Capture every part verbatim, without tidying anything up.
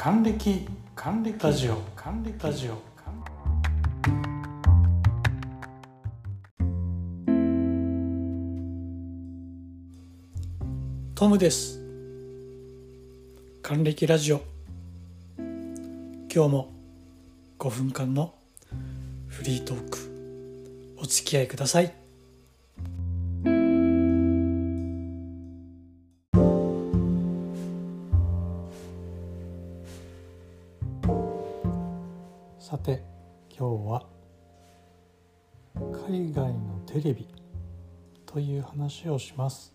還暦還暦ラジオ還暦ラジオ。トムです。還暦ラジオ。今日もごふんかんのフリートークお付き合いください。さて、今日は海外のテレビという話をします。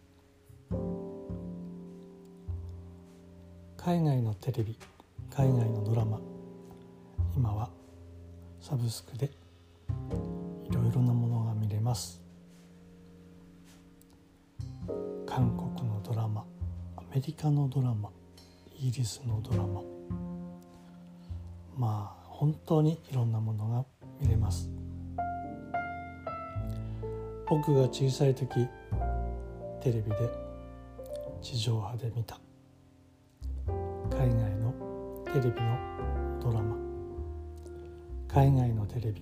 海外のテレビ、海外のドラマ、今はサブスクでいろいろなものが見れます。韓国のドラマ、アメリカのドラマ、イギリスのドラマ、まあ本当にいろんなものが見れます。僕が小さい時テレビで地上波で見た海外のテレビのドラマ、海外のテレビ、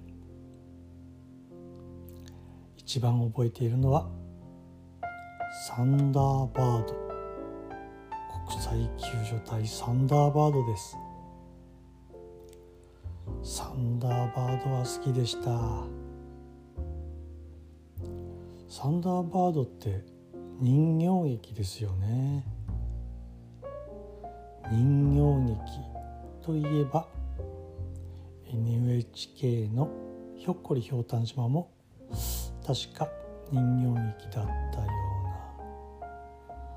一番覚えているのはサンダーバード、国際救助隊サンダーバードです。サンダーバードは好きでした。サンダーバードって人形劇ですよね。人形劇といえば エヌエイチケー のひょっこりひょうたん島も確か人形劇だったよ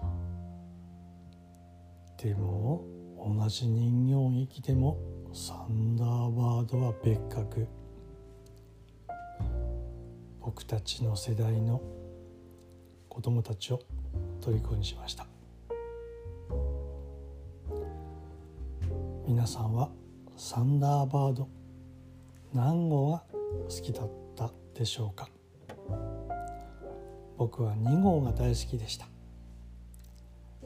うな。でも同じ人形劇でもサンダーバードは別格。僕たちの世代の子供たちを虜にしました。皆さんはサンダーバード何号が好きだったでしょうか？僕はにごうが大好きでした。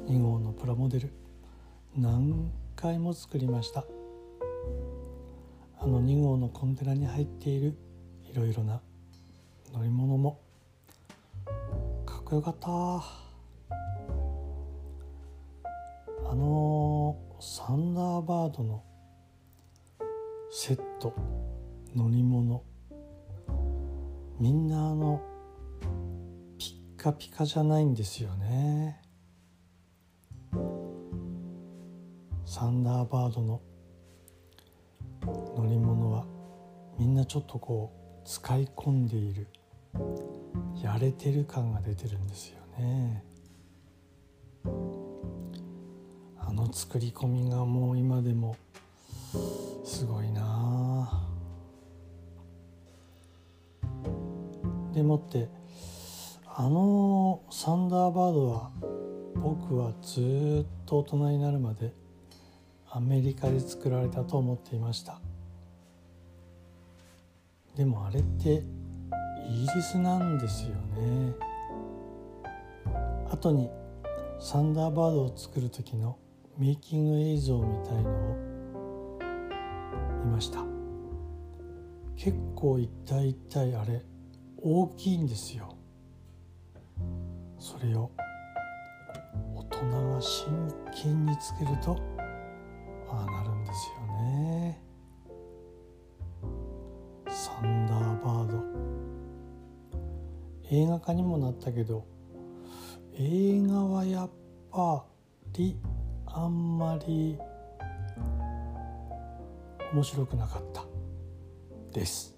にごうのプラモデル何回も作りました。あのにごうのコンテナに入っているいろいろな乗り物もかっこよかった。あのサンダーバードのセット、乗り物、みんなあのピッカピカじゃないんですよね。サンダーバードの乗り物はみんなちょっとこう使い込んでいる、やれてる感が出てるんですよね。あの作り込みがもう今でもすごいな。でもってあのサンダーバードは僕はずっと大人になるまでアメリカで作られたと思っていました。でもあれってイギリスなんですよね。後にサンダーバードを作る時のメイキング映像みたいのを見ました。結構一体一体あれ大きいんですよ。それを大人が真剣に作るとああなるんですよね。サンダーバード、映画化にもなったけど映画はやっぱりあんまり面白くなかったです。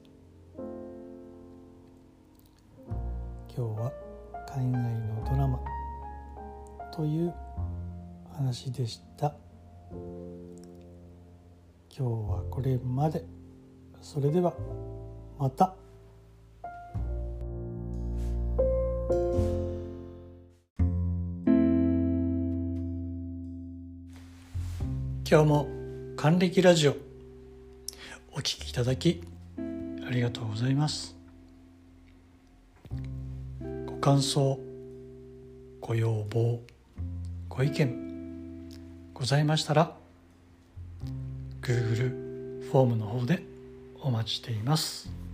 今日は海外のドラマという話でした。今日はこれまで。それではまた。今日も還暦ラジオお聞きいただきありがとうございます。ご感想、ご要望、ご意見ございましたら Google フォームの方でお待ちしています。